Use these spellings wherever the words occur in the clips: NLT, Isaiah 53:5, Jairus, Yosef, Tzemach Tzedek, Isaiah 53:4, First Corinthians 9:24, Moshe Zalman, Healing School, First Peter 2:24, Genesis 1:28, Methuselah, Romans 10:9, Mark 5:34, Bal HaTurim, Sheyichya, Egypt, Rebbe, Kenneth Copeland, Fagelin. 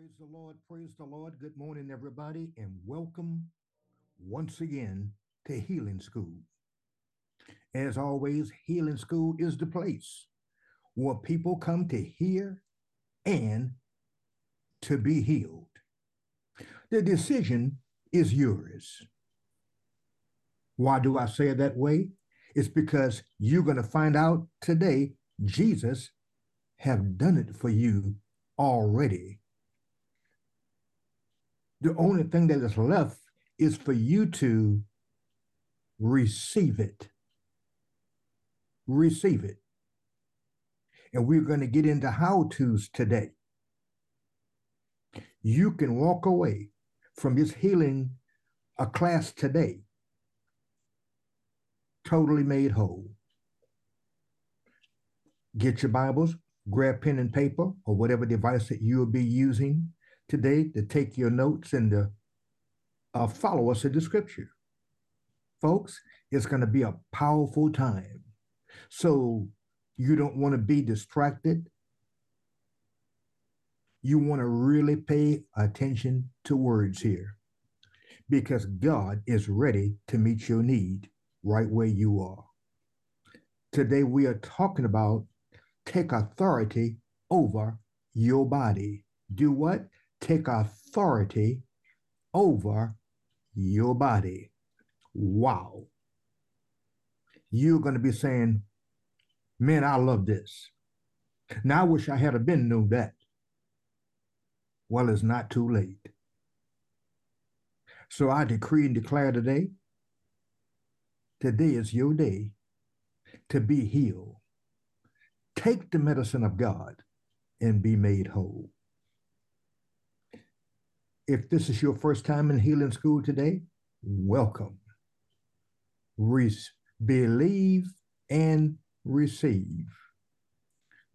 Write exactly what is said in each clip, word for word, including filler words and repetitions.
Praise the Lord, praise the Lord. Good morning, everybody, and welcome once again to Healing School. As always, Healing School is the place where people come to hear and to be healed. The decision is yours. Why do I say it that way? It's because you're going to find out today Jesus has done it for you already. The only thing that is left is for you to receive it. Receive it. And we're going to get into how-tos today. You can walk away from this healing a class today totally made whole. Get your Bibles, grab pen and paper, or whatever device that you'll be using today to take your notes and to uh, follow us in the scripture. Folks, it's going to be a powerful time. So you don't want to be distracted. You want to really pay attention to words here because God is ready to meet your need right where you are. Today we are talking about take authority over your body. Do what? Take authority over your body. Wow. You're going to be saying, man, I love this. Now I wish I had been knew that. Well, it's not too late. So I decree and declare today, today is your day to be healed. Take the medicine of God and be made whole. If this is your first time in Healing School today, welcome. Re- believe and receive.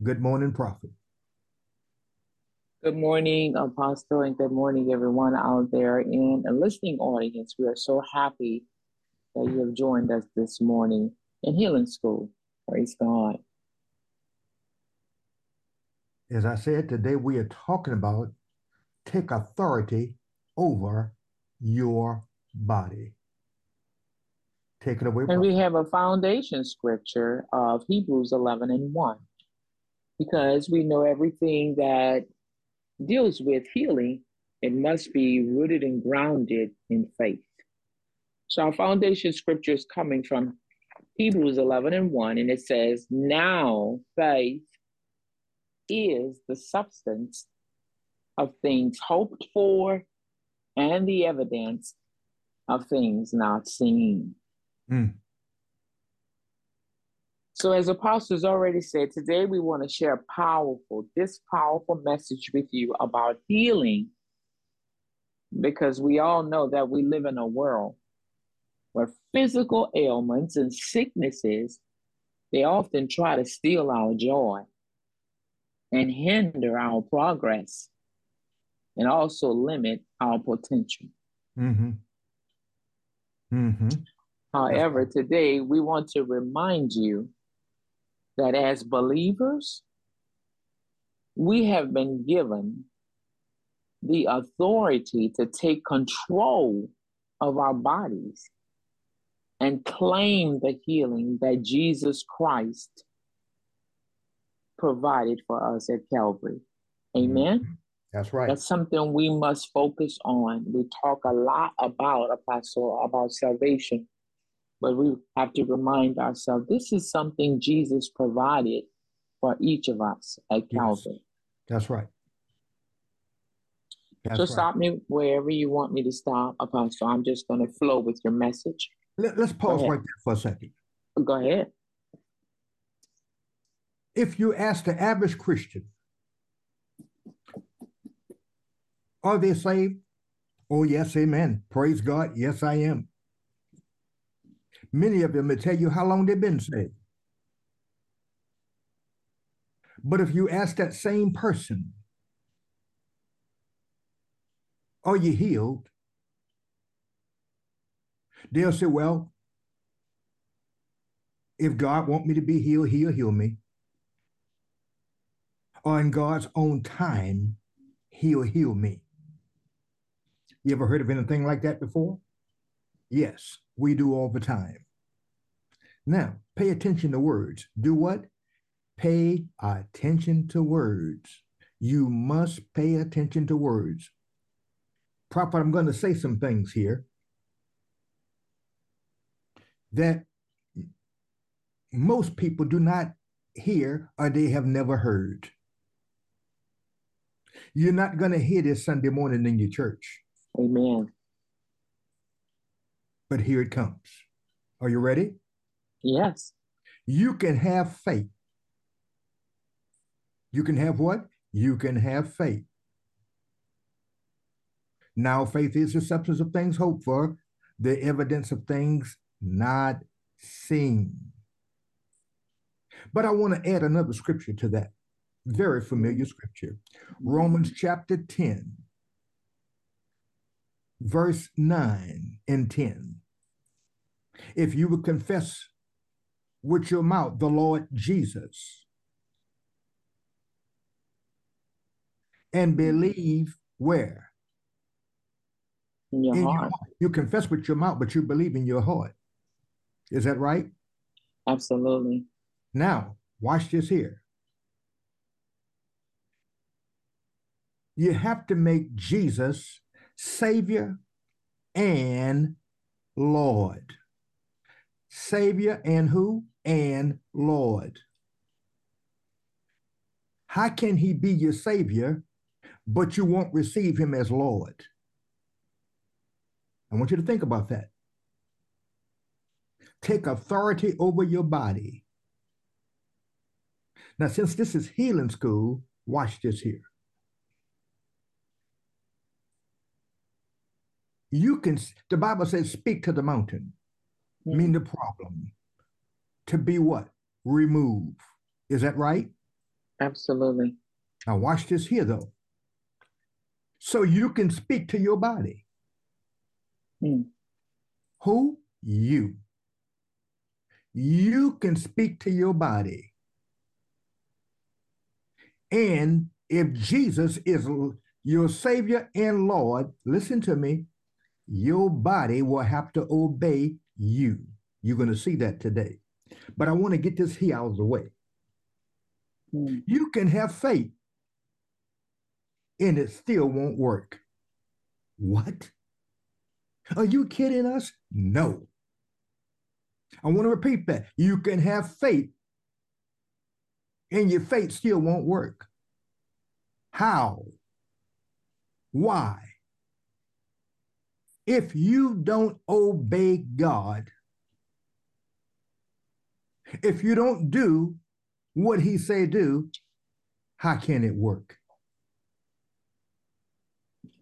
Good morning, Prophet. Good morning, Apostle, and good morning, everyone out there in a listening audience. We are so happy that you have joined us this morning in Healing School. Praise God. As I said, today we are talking about take authority over your body. Take it away. And we have a foundation scripture of Hebrews eleven and one, because we know everything that deals with healing, it must be rooted and grounded in faith. So our foundation scripture is coming from Hebrews eleven and one, and it says, now faith is the substance of things hoped for, and the evidence of things not seen. Mm. So as Apostles already said, today we want to share powerful, this powerful message with you about healing, because we all know that we live in a world where physical ailments and sicknesses, they often try to steal our joy and hinder our progress, and also limit our potential. Mm-hmm. Mm-hmm. However, today we want to remind you that as believers, we have been given the authority to take control of our bodies and claim the healing that Jesus Christ provided for us at Calvary. Amen? Mm-hmm. That's right. That's something we must focus on. We talk a lot about, Apostle, about salvation, but we have to remind ourselves this is something Jesus provided for each of us at Calvary. Yes. That's right. That's so right. Stop me wherever you want me to stop, Apostle. I'm just going to flow with your message. Let, let's pause right there for a second. Go ahead. If you ask the average Christian, are they saved? Oh, yes, amen. Praise God. Yes, I am. Many of them will tell you how long they've been saved. But if you ask that same person, are you healed? They'll say, well, if God wants me to be healed, he'll heal me. Or in God's own time, he'll heal me. You ever heard of anything like that before? Yes, we do all the time. Now, pay attention to words. Do what? Pay attention to words. You must pay attention to words. Prophet, I'm going to say some things here that most people do not hear or they have never heard. You're not going to hear this Sunday morning in your church. Amen. But here it comes. Are you ready? Yes. You can have faith. You can have what? You can have faith. Now faith is the substance of things hoped for, the evidence of things not seen. But I want to add another scripture to that. Very familiar scripture. Romans chapter ten, verse nine and ten. If you would confess with your mouth the Lord Jesus and believe where? In your, in heart. your heart. You confess with your mouth, but you believe in your heart. Is that right? Absolutely. Now, watch this here. You have to make Jesus Savior and Lord. Savior and who? And Lord. How can he be your Savior, but you won't receive him as Lord? I want you to think about that. Take authority over your body. Now, since this is healing school, watch this here. You can, the Bible says, speak to the mountain, yeah. mean the problem, to be what? Remove. Is that right? Absolutely. Now, watch this here, though. So you can speak to your body. Mm. Who? You. You can speak to your body. And if Jesus is your Savior and Lord, listen to me, your body will have to obey you. You're going to see that today. But I want to get this here out of the way. Mm. You can have faith and it still won't work. What? Are you kidding us? No. I want to repeat that. You can have faith and your faith still won't work. How? Why? If you don't obey God, if you don't do what he say do, how can it work?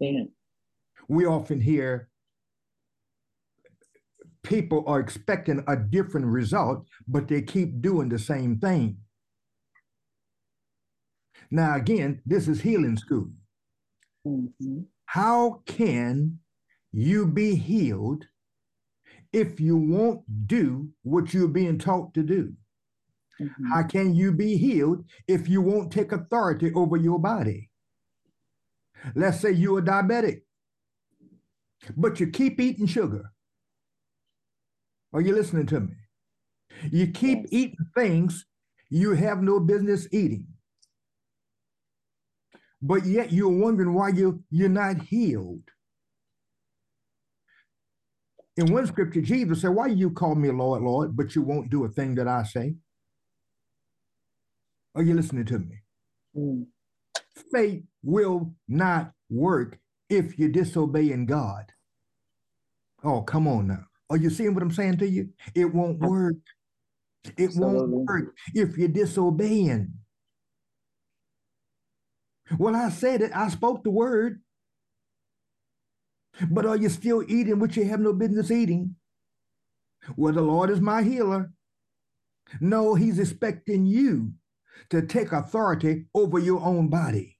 Yeah. We often hear people are expecting a different result, but they keep doing the same thing. Now, again, this is healing school. Mm-hmm. How can you be healed if you won't do what you're being taught to do? Mm-hmm. How can you be healed if you won't take authority over your body? Let's say you're diabetic, but you keep eating sugar. Are you listening to me? You keep yes. eating things you have no business eating. But yet you're wondering why you, you're not healed. In one scripture, Jesus said, why do you call me Lord, Lord, but you won't do a thing that I say? Are you listening to me? Mm. Faith will not work if you're disobeying God. Oh, come on now. Are you seeing what I'm saying to you? It won't work. It Absolutely. won't work if you're disobeying. Well, I said it. I spoke the word. But are you still eating what you have no business eating? Well, the Lord is my healer. No, he's expecting you to take authority over your own body.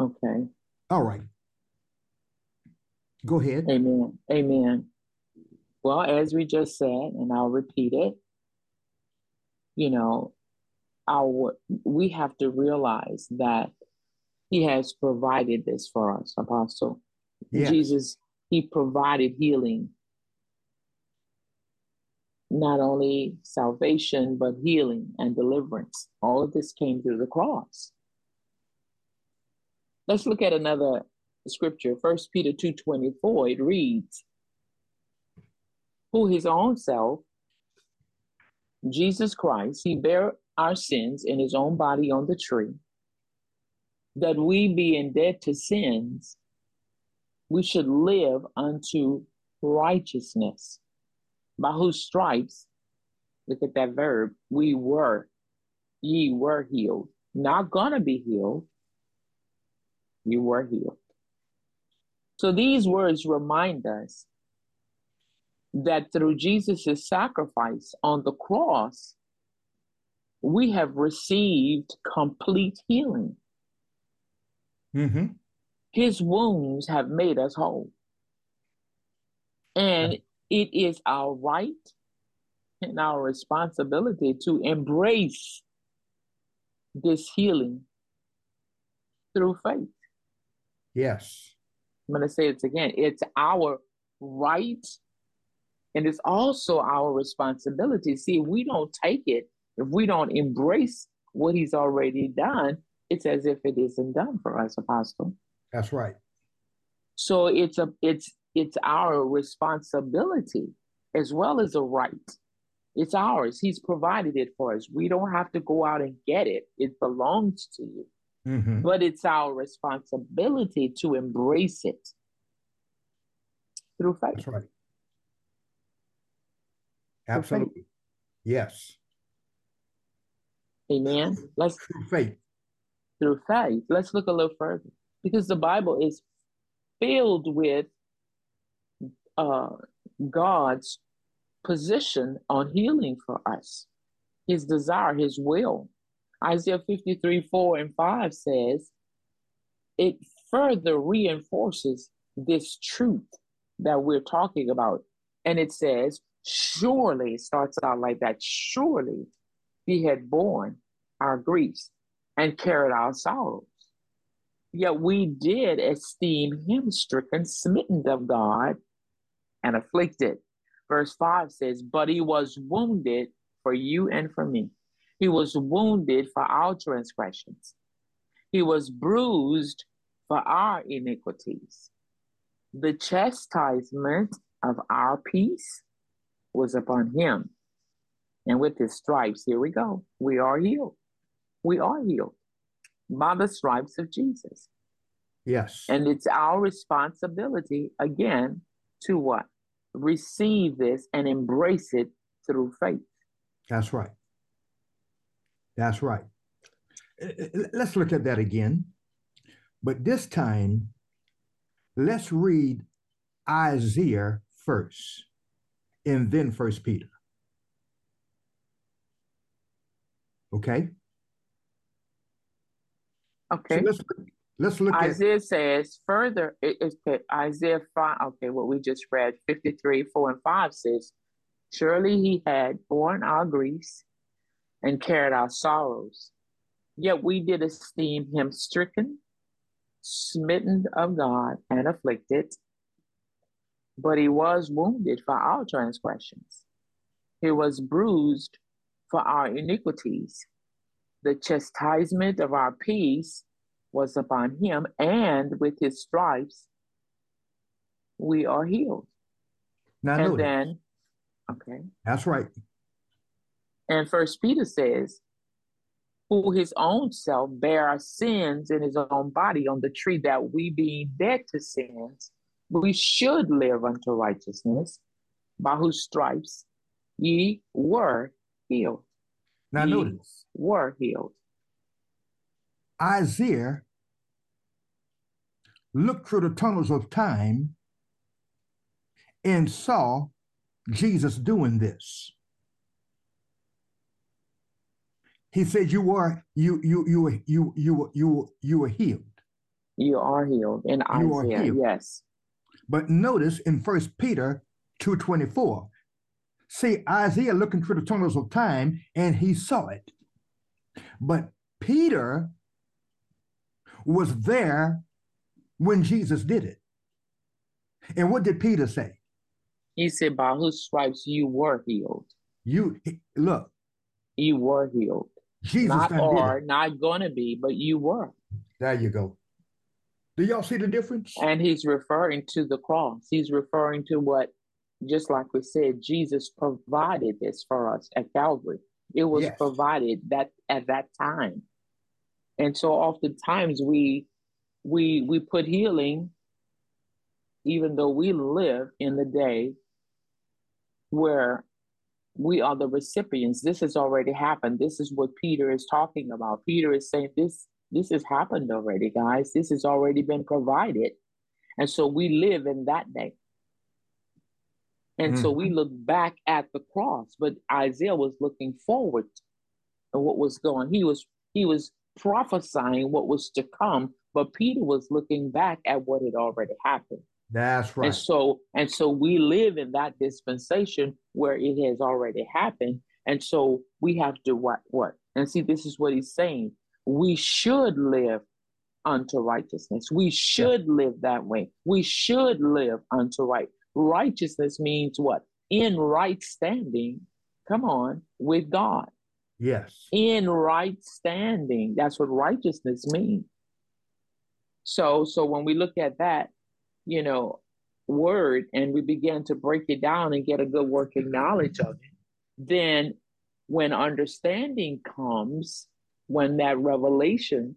Okay. All right. Go ahead. Amen. Amen. Well, as we just said, and I'll repeat it, you know, Our, we have to realize that He has provided this for us, Apostle. Yeah. Jesus, he provided healing. Not only salvation, but healing and deliverance. All of this came through the cross. Let's look at another scripture. First Peter two twenty-four, it reads, who his own self, Jesus Christ, he bare our sins in his own body on the tree, that we being dead to sins, we should live unto righteousness, by whose stripes, look at that verb, we were, ye were healed. Not gonna be healed, you were healed. So these words remind us that through Jesus' sacrifice on the cross, we have received complete healing. Mm-hmm. His wounds have made us whole. And it is our right and our responsibility to embrace this healing through faith. Yes. I'm going to say it again. It's our right, and it's also our responsibility. See, if we don't take it, if we don't embrace what he's already done, it's as if it isn't done for us, Apostle. That's right. So it's a it's it's our responsibility as well as a right. It's ours. He's provided it for us. We don't have to go out and get it. It belongs to you. Mm-hmm. But it's our responsibility to embrace it through faith. That's right. Absolutely. Yes. Amen. Let's through faith. Through faith. Let's look a little further, because the Bible is filled with uh, God's position on healing for us, his desire, his will. Isaiah fifty-three, four and five says, it further reinforces this truth that we're talking about. And it says, surely, it starts out like that, surely he had borne our griefs and carried our sorrows. Yet we did esteem him stricken, smitten of God, and afflicted. Verse five says, but he was wounded for you and for me. He was wounded for our transgressions. He was bruised for our iniquities. The chastisement of our peace was upon him. And with his stripes, here we go. We are healed. We are healed by the stripes of Jesus. Yes. And it's our responsibility, again, to what? Receive this and embrace it through faith. That's right. That's right. Let's look at that again. But this time, let's read Isaiah first, and then First Peter. Okay? Okay. So let's, let's look Isaiah at... says further, it, it, it, Isaiah five, okay, what we just read, fifty-three, four and five says, surely he had borne our griefs and carried our sorrows. Yet we did esteem him stricken, smitten of God, and afflicted. But he was wounded for our transgressions. He was bruised for our iniquities. The chastisement of our peace was upon him, and with his stripes we are healed. Now, and then, okay. That's right. And First Peter says, who his own self bare our sins in his own body on the tree, that we being dead to sins, we should live unto righteousness, by whose stripes ye were healed. Now ye notice, were healed. Isaiah looked through the tunnels of time and saw Jesus doing this. He said, "You were you you you you you you you were healed. You are healed in Isaiah. You are healed. Yes." But notice in First Peter two twenty-four, see Isaiah looking through the tunnels of time and he saw it. But Peter was there when Jesus did it. And what did Peter say? He said, by whose stripes you were healed. You, he, look. You were healed. Jesus not are, not going to be, but you were. There you go. Do y'all see the difference? And he's referring to the cross. He's referring to what, just like we said, Jesus provided this for us at Calvary. It was yes. provided that at that time. And so oftentimes we we we put healing, even though we live in the day where we are the recipients. This has already happened. This is what Peter is talking about. Peter is saying this, this has happened already, guys. This has already been provided. And so we live in that day. And mm-hmm. so we look back at the cross, but Isaiah was looking forward to what was going. He was he was prophesying what was to come, but Peter was looking back at what had already happened. That's right. And so and so we live in that dispensation where it has already happened. And so we have to what what? And see, this is what he's saying. We should live unto righteousness. We should yeah. live that way. We should live unto right. Righteousness means what? In right standing, come on, with God. Yes. In right standing. That's what righteousness means. So, so when we look at that, you know, word, and we begin to break it down and get a good working knowledge of it, then when understanding comes, when that revelation,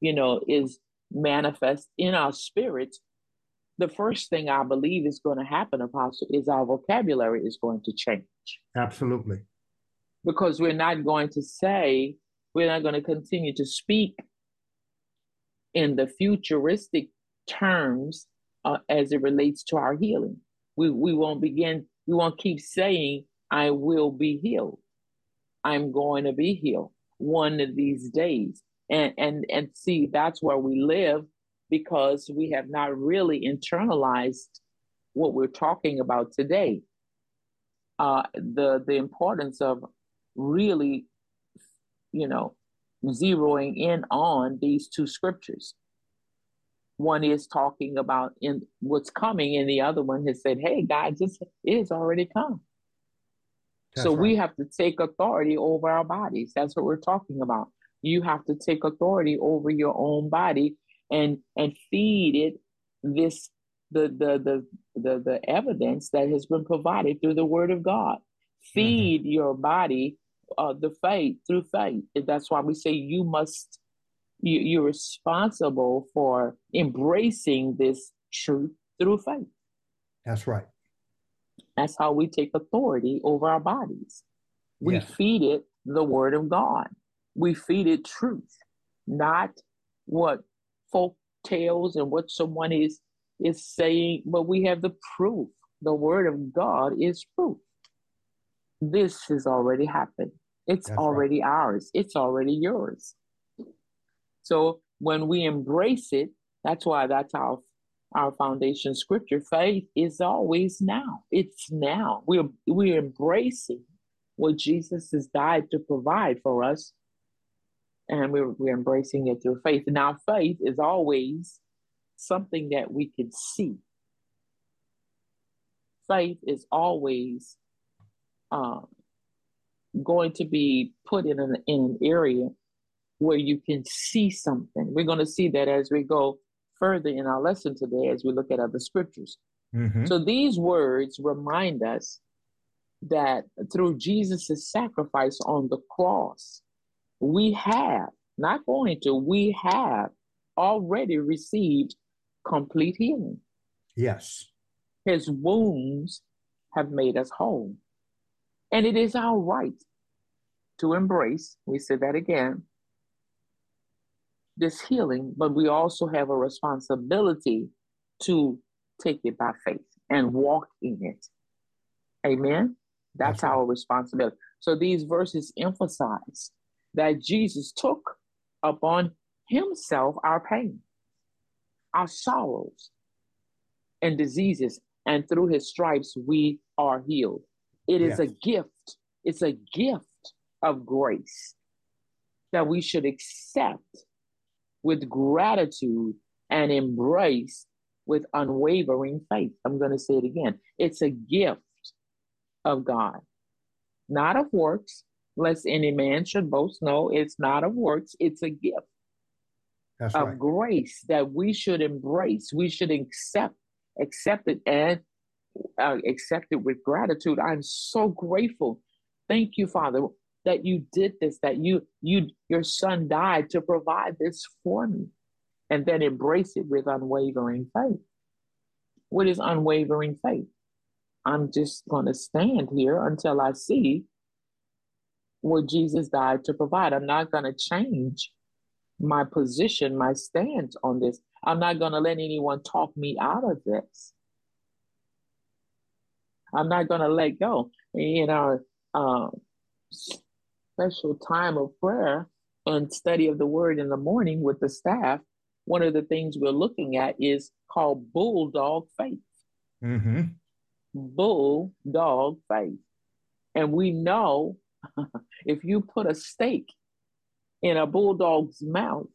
you know, is manifest in our spirits, the first thing I believe is going to happen, Apostle, is our vocabulary is going to change. Absolutely. Because we're not going to say, we're not going to continue to speak in the futuristic terms uh, as it relates to our healing. We we won't begin, we won't keep saying, I will be healed. I'm going to be healed one of these days. And, and, and see, that's where we live, because we have not really internalized what we're talking about today. Uh, the, the importance of really, you know, zeroing in on these two scriptures. One is talking about in what's coming, and the other one has said, hey, God, just, it has already come. That's so right. We have to take authority over our bodies. That's what we're talking about. You have to take authority over your own body and and feed it this the, the the the the evidence that has been provided through the Word of God. Feed mm-hmm. your body uh, the faith through faith. That's why we say you must you, you're responsible for embracing this truth through faith. That's right. That's how we take authority over our bodies. We yes. feed it the Word of God. We feed it truth, not what folk tales and what someone is is saying, but we have the proof. The Word of God is proof. This has already happened. It's That's already right. ours. It's already yours. So when we embrace it, that's why that's our our foundation scripture. Faith is always now. It's now. We're we're embracing what Jesus has died to provide for us. And we're, we're embracing it through faith. And our faith is always something that we can see. Faith is always uh, going to be put in an, in an area where you can see something. We're going to see that as we go further in our lesson today, as we look at other scriptures. Mm-hmm. So these words remind us that through Jesus' sacrifice on the cross, we have, not going to, we have already received complete healing. Yes. His wounds have made us whole. And it is our right to embrace, we said that again, this healing, but we also have a responsibility to take it by faith and walk in it. Amen? That's, That's our right. responsibility. So these verses emphasize that Jesus took upon himself our pain, our sorrows, and diseases, and through his stripes we are healed. It yes. is a gift. It's a gift of grace that we should accept with gratitude and embraced with unwavering faith. I'm going to say it again. It's a gift of God, not of works, lest any man should boast. No, it's not of works. It's a gift That's of right. grace that we should embrace. We should accept, accept it and uh, accept it with gratitude. I'm so grateful. Thank you, Father, that you did this, that you, you, your son died to provide this for me, and then embrace it with unwavering faith. What is unwavering faith? I'm just going to stand here until I see what Jesus died to provide. I'm not going to change my position, my stance on this. I'm not going to let anyone talk me out of this. I'm not going to let go. In our uh, special time of prayer and study of the word in the morning with the staff, one of the things we're looking at is called bulldog faith. Mm-hmm. Bulldog faith. And we know if you put a stake in a bulldog's mouth,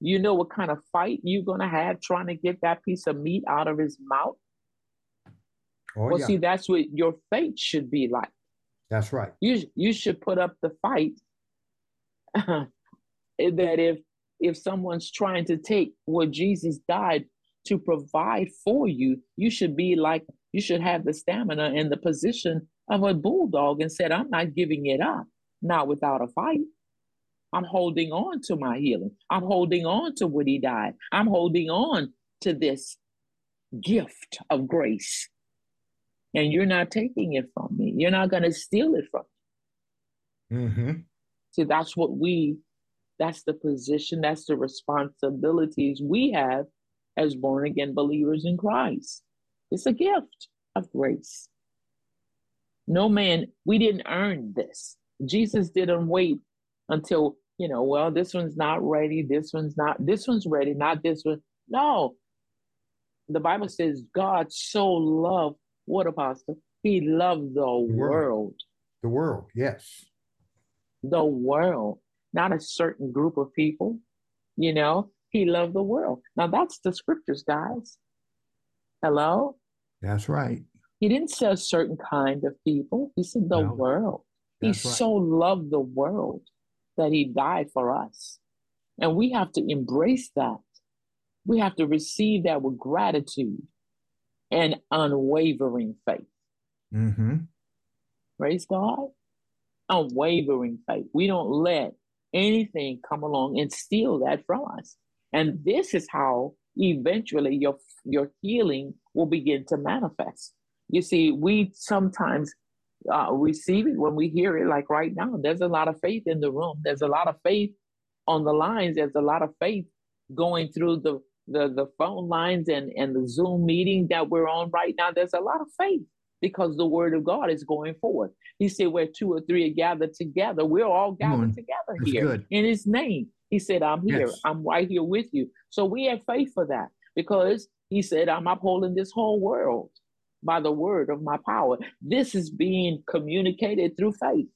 you know what kind of fight you're going to have trying to get that piece of meat out of his mouth. Oh, well, yeah. See, that's what your faith should be like. That's right. You, you should put up the fight that if If someone's trying to take what Jesus died to provide for you, you should be like, you should have the stamina and the position of a bulldog and said, I'm not giving it up, not without a fight. I'm holding on to my healing. I'm holding on to what he died. I'm holding on to this gift of grace. And you're not taking it from me. You're not going to steal it from me. Mm-hmm. See, that's what we That's the position, that's the responsibilities we have as born-again believers in Christ. It's a gift of grace. No man, we didn't earn this. Jesus didn't wait until, you know, well, this one's not ready, this one's not, this one's ready, not this one. No. The Bible says God so loved, what, Apostle? He loved the, the world. world. The world, yes. The world. Not a certain group of people, you know, he loved the world. Now that's the scriptures, guys. Hello? That's right. He didn't say a certain kind of people. He said the no. world. That's he right. so loved the world that he died for us. And we have to embrace that. We have to receive that with gratitude and unwavering faith. Mm-hmm. Praise God. Unwavering faith. We don't let anything come along and steal that from us. And this is how eventually your your healing will begin to manifest. You see, we sometimes uh, receive it when we hear it, like right now. There's a lot of faith in the room. There's a lot of faith on the lines. There's a lot of faith going through the, the, the phone lines and, and the Zoom meeting that we're on right now. There's a lot of faith because the word of God is going forward. He said, where two or three are gathered together, we're all gathered together That's here good. in his name. He said, I'm here. Yes. I'm right here with you. So we have faith for that because he said, I'm upholding this whole world by the word of my power. This is being communicated through faith.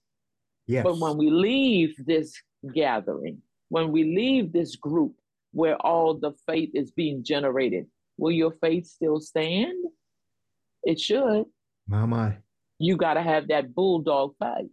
Yes. But when we leave this gathering, when we leave this group where all the faith is being generated, will your faith still stand? It should. My, my. You got to have that bulldog faith.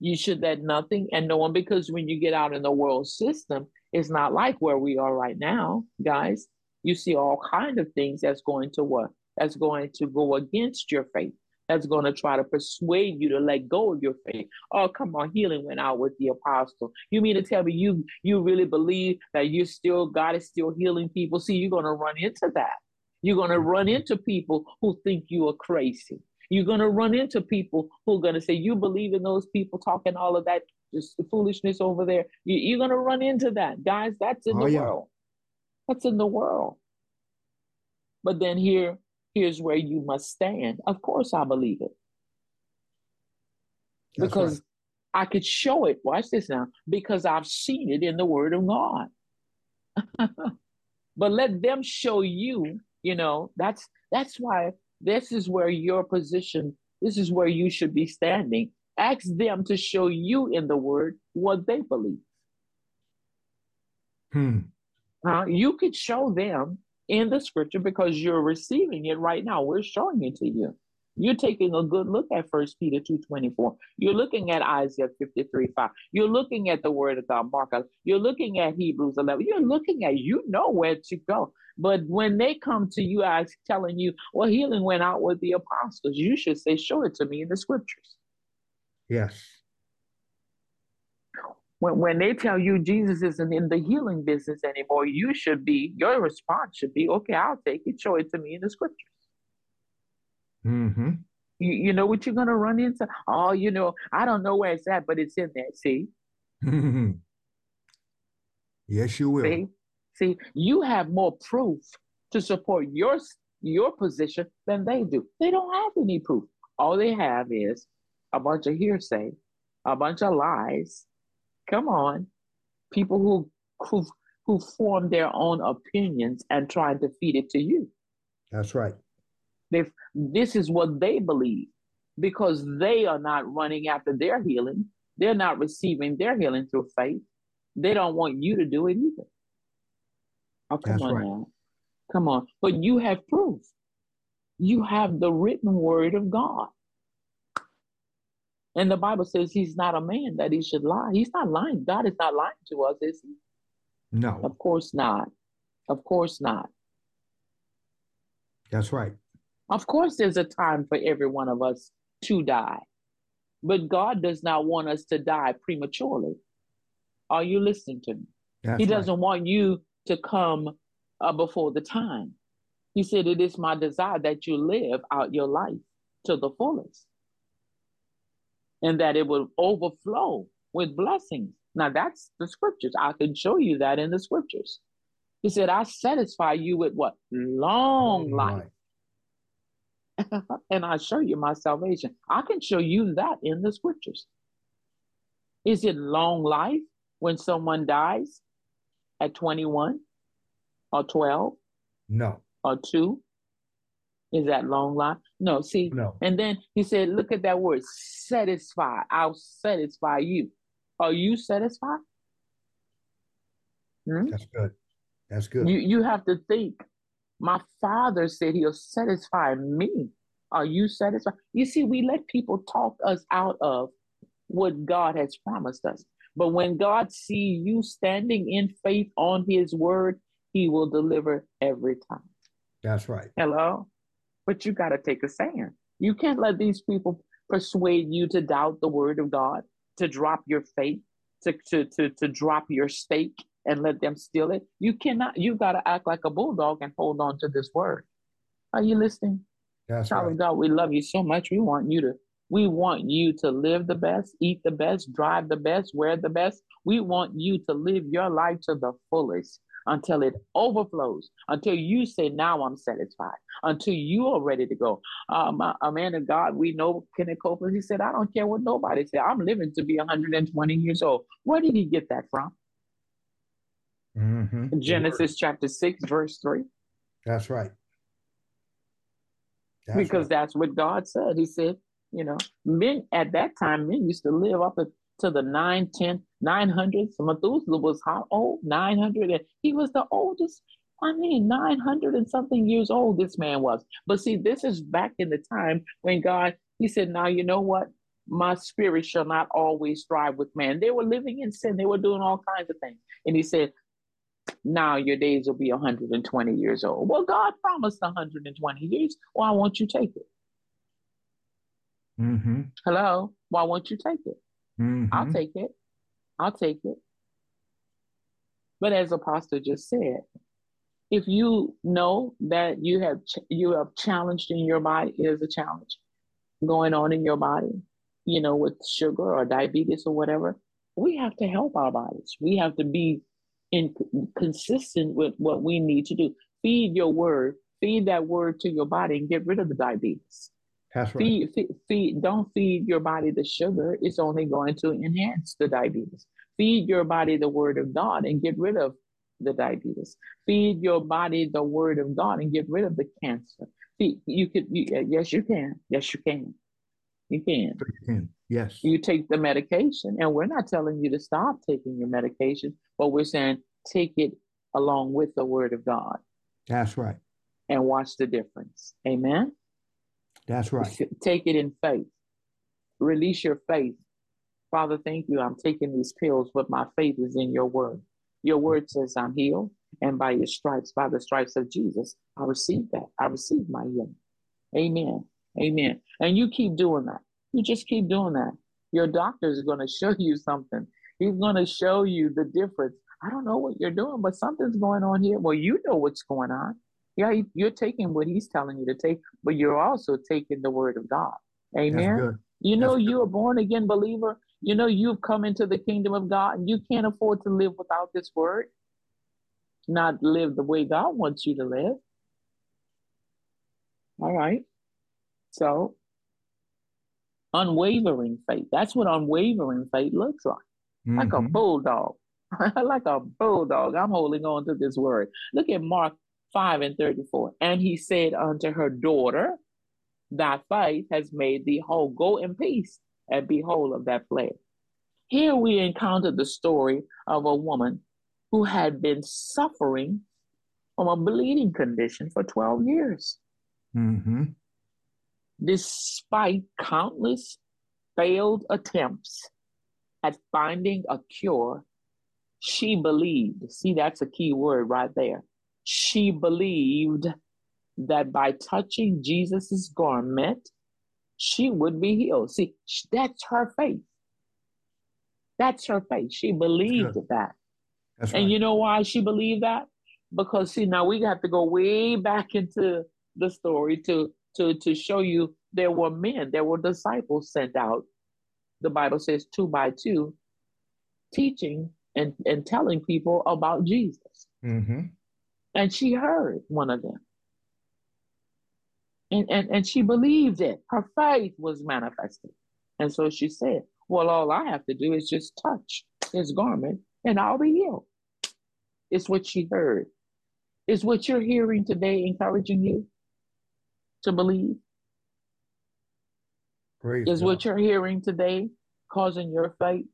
You should let nothing and no one, because when you get out in the world system, it's not like where we are right now, guys. You see all kinds of things that's going to work, that's going to go against your faith, that's going to try to persuade you to let go of your faith. Oh, come on, healing went out with the apostle. You mean to tell me you you really believe that you still, God is still healing people? See, you're going to run into that. You're going to run into people who think you are crazy. You're going to run into people who are going to say, you believe in those people talking all of that just foolishness over there. You're going to run into that. Guys, that's in oh, the yeah. world. That's in the world. But then here, here's where you must stand. Of course, I believe it. That's because right. I could show it. Watch this now. Because I've seen it in the word of God. But let them show you, you know, that's that's why. This is where your position, this is where you should be standing. Ask them to show you in the word what they believe. Hmm. Uh, you could show them in the scripture because you're receiving it right now. We're showing it to you. You're taking a good look at First Peter two twenty-four. You're looking at Isaiah fifty-three five. You're looking at the word of God, Mark. You're looking at Hebrews eleven. You're looking at, you know where to go. But when they come to you, I'm telling you, well, healing went out with the apostles. You should say, show it to me in the scriptures. Yes. When, when they tell you Jesus isn't in the healing business anymore, you should be, your response should be, okay, I'll take it. Show it to me in the scriptures. Mm-hmm. You, you know what you're going to run into? Oh, you know, I don't know where it's at, but it's in there. See? Mm-hmm. Yes, you will. See? See, you have more proof to support your, your position than they do. They don't have any proof. All they have is a bunch of hearsay, a bunch of lies. Come on. People who, who, who form their own opinions and try to feed it to you. That's right. They've, this is what they believe because they are not running after their healing. They're not receiving their healing through faith. They don't want you to do it either. Oh, come That's on right. now. Come on. But you have proof. You have the written word of God. And the Bible says he's not a man that he should lie. He's not lying. God is not lying to us, is he? No. Of course not. Of course not. That's right. Of course, there's a time for every one of us to die, but God does not want us to die prematurely. Are you listening to me? That's he doesn't right. want you to come uh, before the time. He said, it is my desire that you live out your life to the fullest and that it will overflow with blessings. Now, that's the scriptures. I can show you that in the scriptures. He said, I satisfy you with what? Long oh, life. And I show you my salvation. I can show you that in the scriptures. Is it long life when someone dies at twenty-one or twelve? No. Or two? Is that long life? No, see? No. And then he said, look at that word, satisfy. I'll satisfy you. Are you satisfied? Hmm? That's good. That's good. You, you have to think. My father said he'll satisfy me. Are you satisfied? You see, we let people talk us out of what God has promised us. But when God sees you standing in faith on his word, he will deliver every time. That's right. Hello? But you got to take a stand. You can't let these people persuade you to doubt the word of God, to drop your faith, to, to, to, to drop your stake. And let them steal it. You cannot, you got to act like a bulldog and hold on to this word. Are you listening? That's Child right. of God, we love you so much. We want you to, we want you to live the best, eat the best, drive the best, wear the best. We want you to live your life to the fullest until it overflows, until you say, now I'm satisfied, until you are ready to go. Um, a, a man of God, we know Kenneth Copeland, he said, I don't care what nobody said. I'm living to be one hundred twenty years old. Where did he get that from? Mm-hmm. Genesis chapter six, verse three. That's right. That's because right. that's what God said. He said, you know, men at that time, men used to live up to the nine, ten, nine hundreds. Methuselah was how old? Nine hundred. And he was the oldest. I mean, nine hundred and something years old this man was. But see, this is back in the time when God, he said, now you know what? My spirit shall not always strive with man. They were living in sin. They were doing all kinds of things. And he said, now your days will be one hundred twenty years old. Well, God promised one hundred twenty years. Why won't you take it? Mm-hmm. Hello? Why won't you take it? Mm-hmm. I'll take it. I'll take it. But as Apostle just said, if you know that you have ch- you have challenged in your body, there's a challenge going on in your body, you know, with sugar or diabetes or whatever, we have to help our bodies. We have to be in consistent with what we need to do. Feed your word, feed that word to your body and get rid of the diabetes. That's right. Feed, feed, feed, don't feed your body the sugar. It's only going to enhance the diabetes. Feed your body the word of God and get rid of the diabetes. Feed your body the word of God and get rid of the cancer. Feed, you could, you, yes, you can. Yes, you can. You can. You can. Yes. You take the medication, and we're not telling you to stop taking your medication, but we're saying take it along with the word of God. That's right. And watch the difference. Amen. That's right. Take it in faith. Release your faith. Father, thank you. I'm taking these pills, but my faith is in your word. Your word says I'm healed, and by your stripes, by the stripes of Jesus, I receive that. I receive my healing. Amen. Amen. And you keep doing that. You just keep doing that. Your doctor is going to show you something. He's going to show you the difference. I don't know what you're doing, but something's going on here. Well, you know what's going on. Yeah, you're taking what he's telling you to take, but you're also taking the word of God. Amen. You know, you're a born again believer. You know, you've come into the kingdom of God, and you can't afford to live without this word. Not live the way God wants you to live. All right. So, unwavering faith. That's what unwavering faith looks like. Mm-hmm. Like a bulldog. Like a bulldog. I'm holding on to this word. Look at Mark five and thirty-four. And he said unto her, daughter, thy faith has made thee whole. Go in peace and be whole of that plague. Here we encounter the story of a woman who had been suffering from a bleeding condition for twelve years. Mm-hmm. Despite countless failed attempts at finding a cure, she believed. See, that's a key word right there. She believed that by touching Jesus's garment, she would be healed. See, that's her faith. That's her faith. She believed that. That's and right. You know why she believed that? Because, see, now we have to go way back into the story to, to, to show you there were men, there were disciples sent out. The Bible says two by two, teaching and, and telling people about Jesus. Mm-hmm. And she heard one of them. And, and, and she believed it. Her faith was manifested. And so she said, well, all I have to do is just touch his garment and I'll be healed. It's what she heard. Is what you're hearing today encouraging you to believe? Praise is God. What you're hearing today causing your faith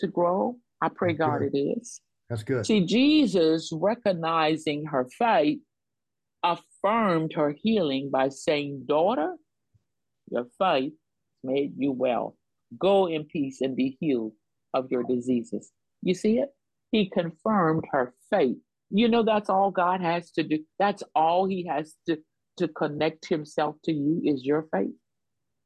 to grow? I pray, that's God, good. It is. That's good. See, Jesus, recognizing her faith, affirmed her healing by saying, daughter, your faith made you well. Go in peace and be healed of your diseases. You see it? He confirmed her faith. You know, that's all God has to do. That's all he has to, to connect himself to you is your faith.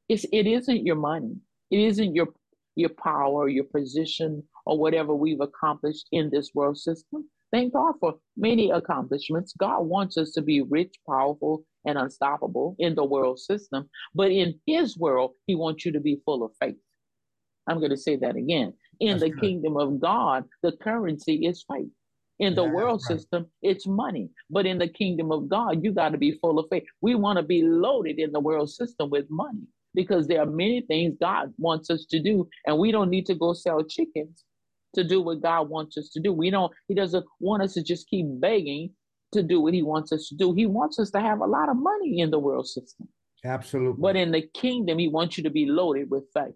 It's, it isn't your money. It isn't your, your power, your position, or whatever we've accomplished in this world system. Thank God for many accomplishments. God wants us to be rich, powerful, and unstoppable in the world system. But in his world, he wants you to be full of faith. I'm going to say that again. In That's the true. Kingdom of God, the currency is faith. In the yeah, world right. system, it's money. But in the kingdom of God, you got to be full of faith. We want to be loaded in the world system with money because there are many things God wants us to do, and we don't need to go sell chickens to do what God wants us to do. We don't. He doesn't want us to just keep begging to do what he wants us to do. He wants us to have a lot of money in the world system. Absolutely. But in the kingdom, he wants you to be loaded with faith.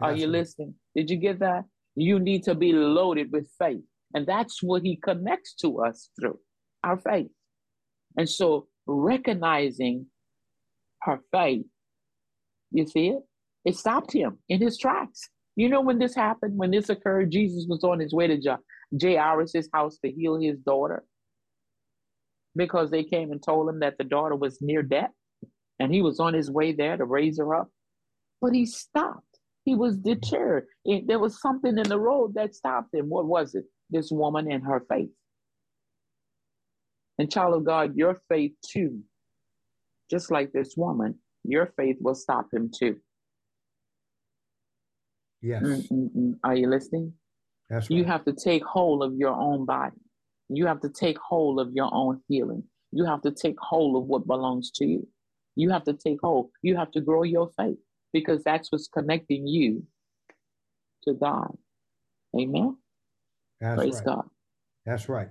Are Absolutely. You listening? Did you get that? You need to be loaded with faith. And that's what he connects to us through, our faith. And so recognizing her faith, you see it? It stopped him in his tracks. You know, when this happened, when this occurred, Jesus was on his way to Jairus' house to heal his daughter because they came and told him that the daughter was near death and he was on his way there to raise her up. But he stopped. He was deterred. It, there was something in the road that stopped him. What was it? This woman and her faith. And child of God, your faith too, just like this woman, your faith will stop him too. Yes. Mm-mm-mm. Are you listening? That's right. You have to take hold of your own body. You have to take hold of your own healing. You have to take hold of what belongs to you. You have to take hold. You have to grow your faith. Because that's what's connecting you to God. Amen? That's Praise right. God. That's right.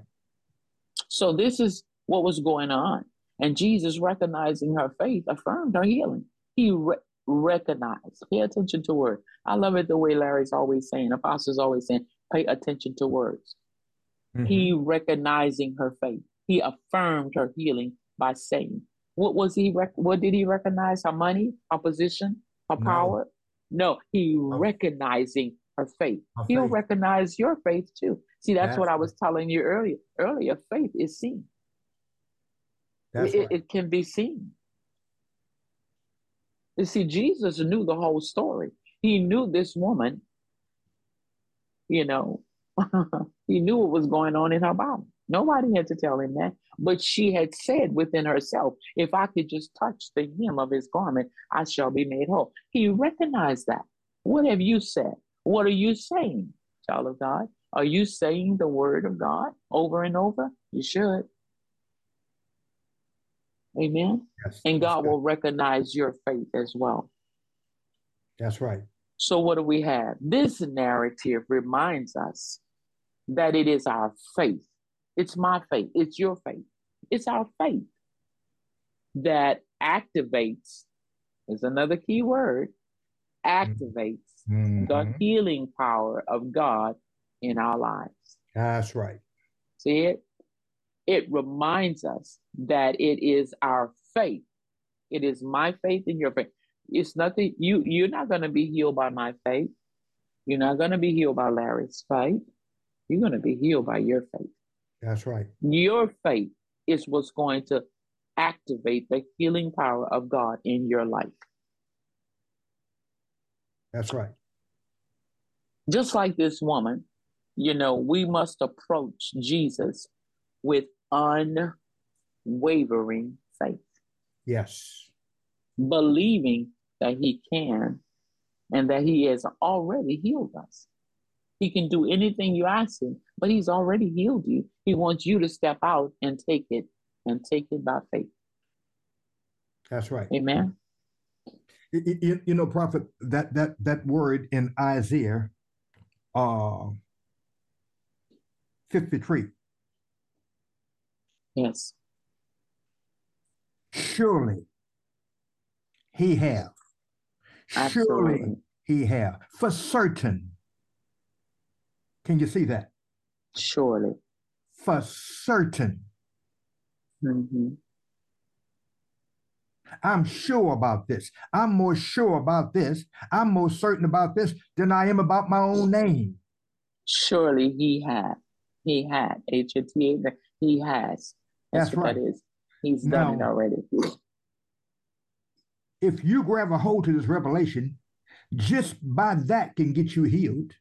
So this is what was going on. And Jesus, recognizing her faith, affirmed her healing. He re- recognized. Pay attention to words. I love it the way Larry's always saying, Apostle's always saying, pay attention to words. Mm-hmm. He recognizing her faith. He affirmed her healing by saying, what was he? Rec- what did he recognize? Her money, her position, her no. power? No, he oh. recognizing her faith. Her He'll faith. recognize your faith too. See, that's, that's what right. I was telling you earlier. Earlier, faith is seen. That's it, right. it can be seen. You see, Jesus knew the whole story. He knew this woman, you know, he knew what was going on in her body. Nobody had to tell him that. But she had said within herself, if I could just touch the hem of his garment, I shall be made whole. He recognized that. What have you said? What are you saying, child of God? Are you saying the word of God over and over? You should. Amen. Yes, and God will recognize your faith as well. That's right. So what do we have? This narrative reminds us that it is our faith. It's my faith. It's your faith. It's our faith that activates, is another key word, activates mm-hmm. the healing power of God in our lives. That's right. See it? It reminds us that it is our faith. It is my faith in your faith. It's nothing, you, you're not going to be healed by my faith. You're not going to be healed by Larry's faith. You're going to be healed by your faith. That's right. Your faith is what's going to activate the healing power of God in your life. That's right. Just like this woman, you know, we must approach Jesus with unwavering faith. Yes. Believing that he can and that he has already healed us. He can do anything you ask him, but he's already healed you. He wants you to step out and take it and take it by faith. That's right. Amen. You, you, you know, Prophet, that, that, that word in Isaiah uh, fifty-three. Yes. Surely he have. Absolutely. Surely he have. For certain. Can you see that? Surely. For certain. Mm-hmm. I'm sure about this. I'm more sure about this. I'm more certain about this than I am about my own name. Surely he had. He had. H O T A. He has. That's, That's right. That is. He's now, done it already. If you grab a hold to this revelation, just by that can get you healed.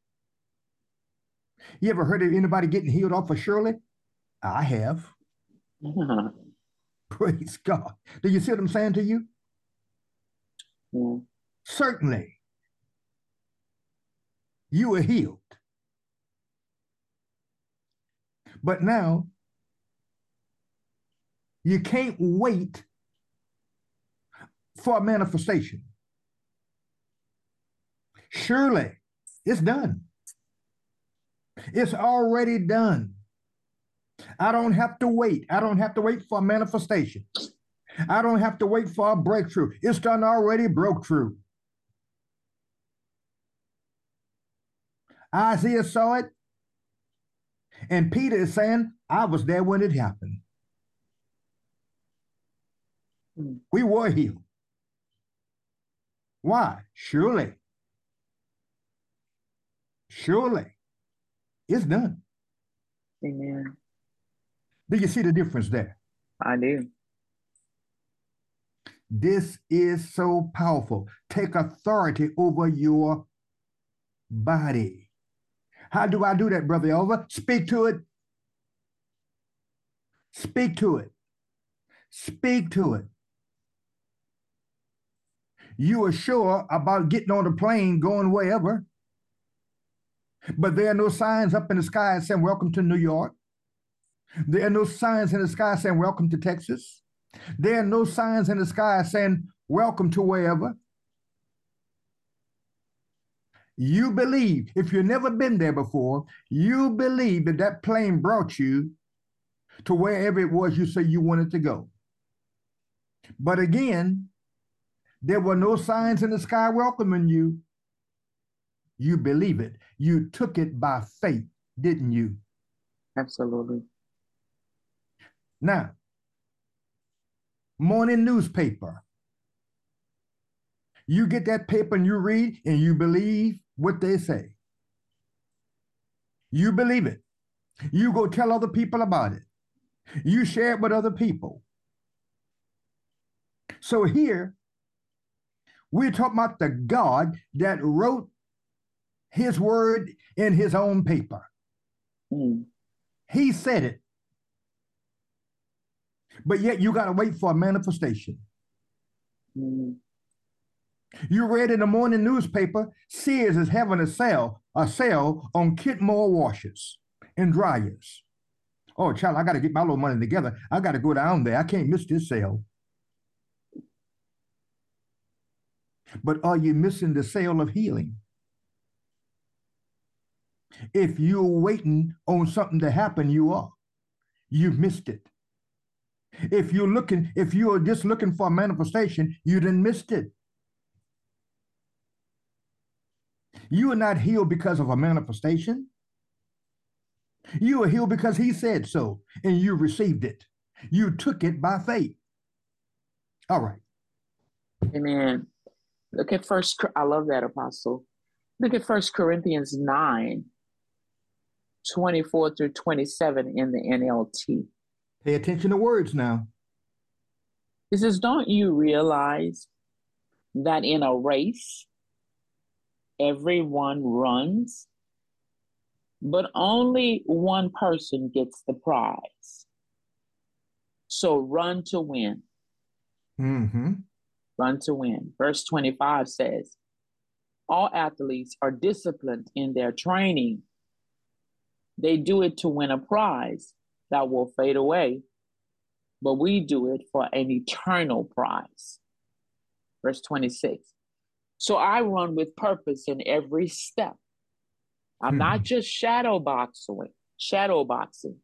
You ever heard of anybody getting healed off of Shirley? I have. Yeah. Praise God. Do you see what I'm saying to you? Yeah. Certainly. You were healed. But now, you can't wait for a manifestation. Surely, it's done. It's already done. I don't have to wait. I don't have to wait for a manifestation. I don't have to wait for a breakthrough. It's done already broke through. Isaiah saw it. And Peter is saying, I was there when it happened. We were healed. Why? Surely. Surely. It's done. Amen. Do you see the difference there? I do. This is so powerful. Take authority over your body. How do I do that, Brother Elva? Speak to it. Speak to it. Speak to it. You are sure about getting on a plane, going wherever. But there are no signs up in the sky saying, welcome to New York. There are no signs in the sky saying, welcome to Texas. There are no signs in the sky saying, welcome to wherever. You believe, if you've never been there before, you believe that that plane brought you to wherever it was you say you wanted to go. But again, there were no signs in the sky welcoming you. You believe it. You took it by faith, didn't you? Absolutely. Now, morning newspaper. You get that paper and you read and you believe what they say. You believe it. You go tell other people about it. You share it with other people. So here, we're talking about the God that wrote his word in his own paper. Mm. He said it. But yet you got to wait for a manifestation. Mm. You read in the morning newspaper, Sears is having a sale, a sale on Kitmore washers and dryers. Oh, child, I got to get my little money together. I got to go down there. I can't miss this sale. But are you missing the sale of healing? If you're waiting on something to happen, you are. You've missed it. If you're looking, if you're just looking for a manifestation, you done missed it. You are not healed because of a manifestation. You are healed because he said so, and you received it. You took it by faith. All right. Amen. Look at first, I love that, Apostle. Look at First Corinthians nine, twenty-four through twenty-seven in the N L T. Pay attention to words now. It says, don't you realize that in a race, everyone runs, but only one person gets the prize. So run to win. Mm-hmm. Run to win. Verse twenty-five says, all athletes are disciplined in their training. They do it to win a prize that will fade away, but we do it for an eternal prize. Verse twenty-six. So I run with purpose in every step. I'm hmm. not just shadow boxing, shadow boxing.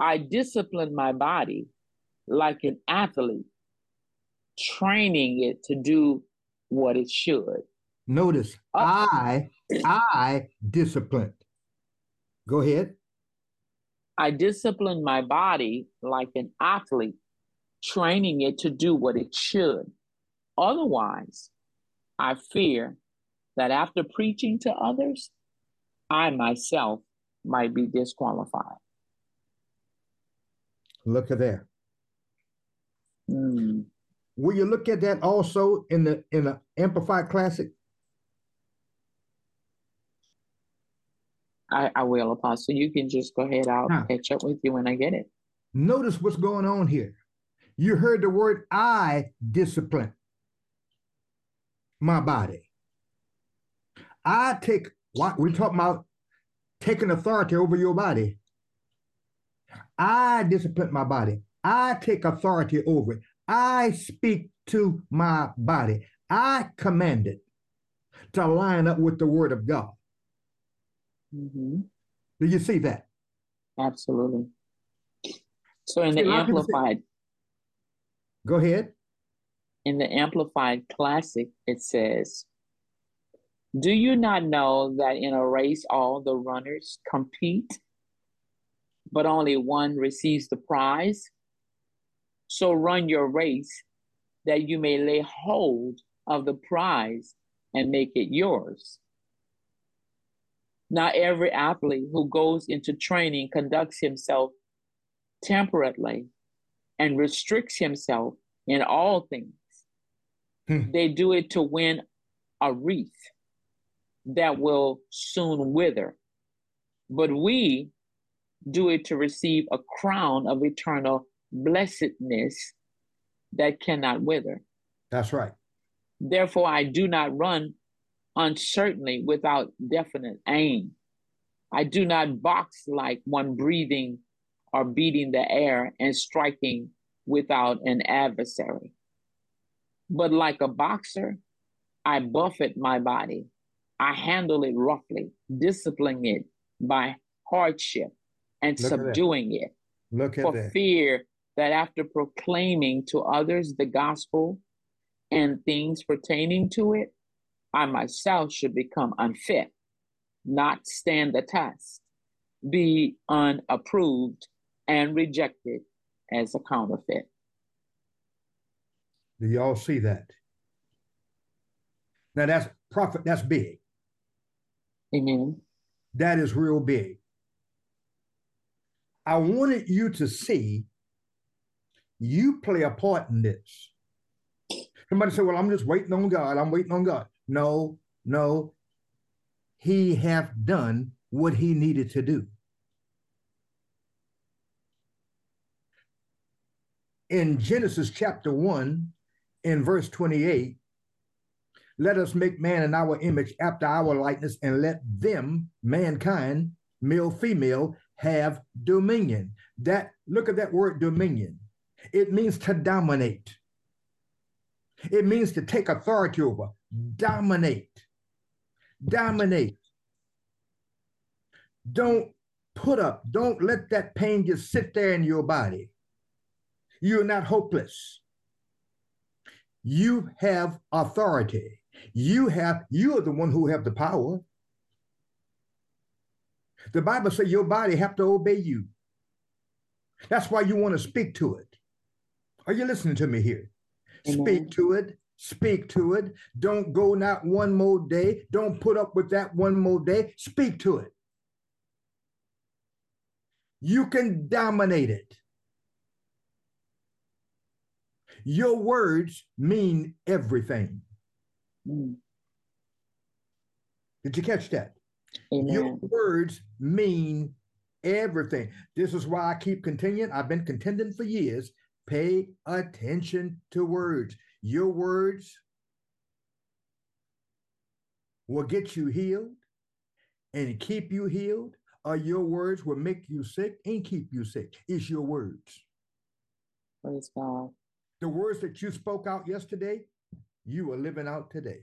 I discipline my body like an athlete, training it to do what it should. Notice, uh, I, I disciplined. Go ahead. I discipline my body like an athlete, training it to do what it should. Otherwise, I fear that after preaching to others, I myself might be disqualified. Look at there. Mm. Will you look at that also in the in the Amplified Classic? I, I will, Apostle. You can just go ahead. I'll now, catch up with you when I get it. Notice what's going on here. You heard the word I discipline my body. I take, we're talking about taking authority over your body. I discipline my body. I take authority over it. I speak to my body. I command it to line up with the word of God. Mm-hmm. Do you see that? Absolutely. So in see, the Amplified. Say, go ahead. In the Amplified Classic, it says, do you not know that in a race, all the runners compete, but only one receives the prize? So run your race that you may lay hold of the prize and make it yours. Not every athlete who goes into training conducts himself temperately and restricts himself in all things. Hmm. They do it to win a wreath that will soon wither. But we do it to receive a crown of eternal blessedness that cannot wither. That's right. Therefore, I do not run uncertainly without definite aim. I do not box like one breathing or beating the air and striking without an adversary. But like a boxer, I buffet my body. I handle it roughly, disciplining it by hardship and Look subduing it Look at for that. Fear that after proclaiming to others the gospel and things pertaining to it, I myself should become unfit, not stand the test, be unapproved and rejected as a counterfeit. Do y'all see that? Now that's prophet, that's big. Amen. That is real big. I wanted you to see you play a part in this. Somebody said, well, I'm just waiting on God. I'm waiting on God. No, no. He hath done what he needed to do. In Genesis chapter one, in verse twenty-eight, let us make man in our image after our likeness, and let them, mankind, male, female, have dominion. That, look at that word dominion. It means to dominate. It means to take authority over, dominate, dominate. Don't put up, don't let that pain just sit there in your body. You're not hopeless. You have authority. You have, you are the one who have the power. The Bible says your body have to obey you. That's why you want to speak to it. Are you listening to me here? Amen. Speak to it. Speak to it. Don't go not one more day. Don't put up with that one more day. Speak to it. You can dominate it. Your words mean everything. Mm. Did you catch that? Amen. Your words mean everything. This is why I keep continuing. I've been contending for years. Pay attention to words. Your words will get you healed and keep you healed, or your words will make you sick and keep you sick. It's your words. Praise God. The words that you spoke out yesterday, you are living out today.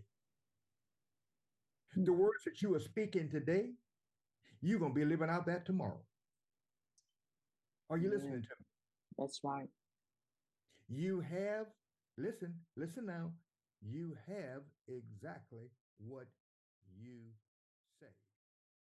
The words that you are speaking today, you're going to be living out that tomorrow. Are you yeah. listening to me? That's right. You have, listen, listen now, you have exactly what you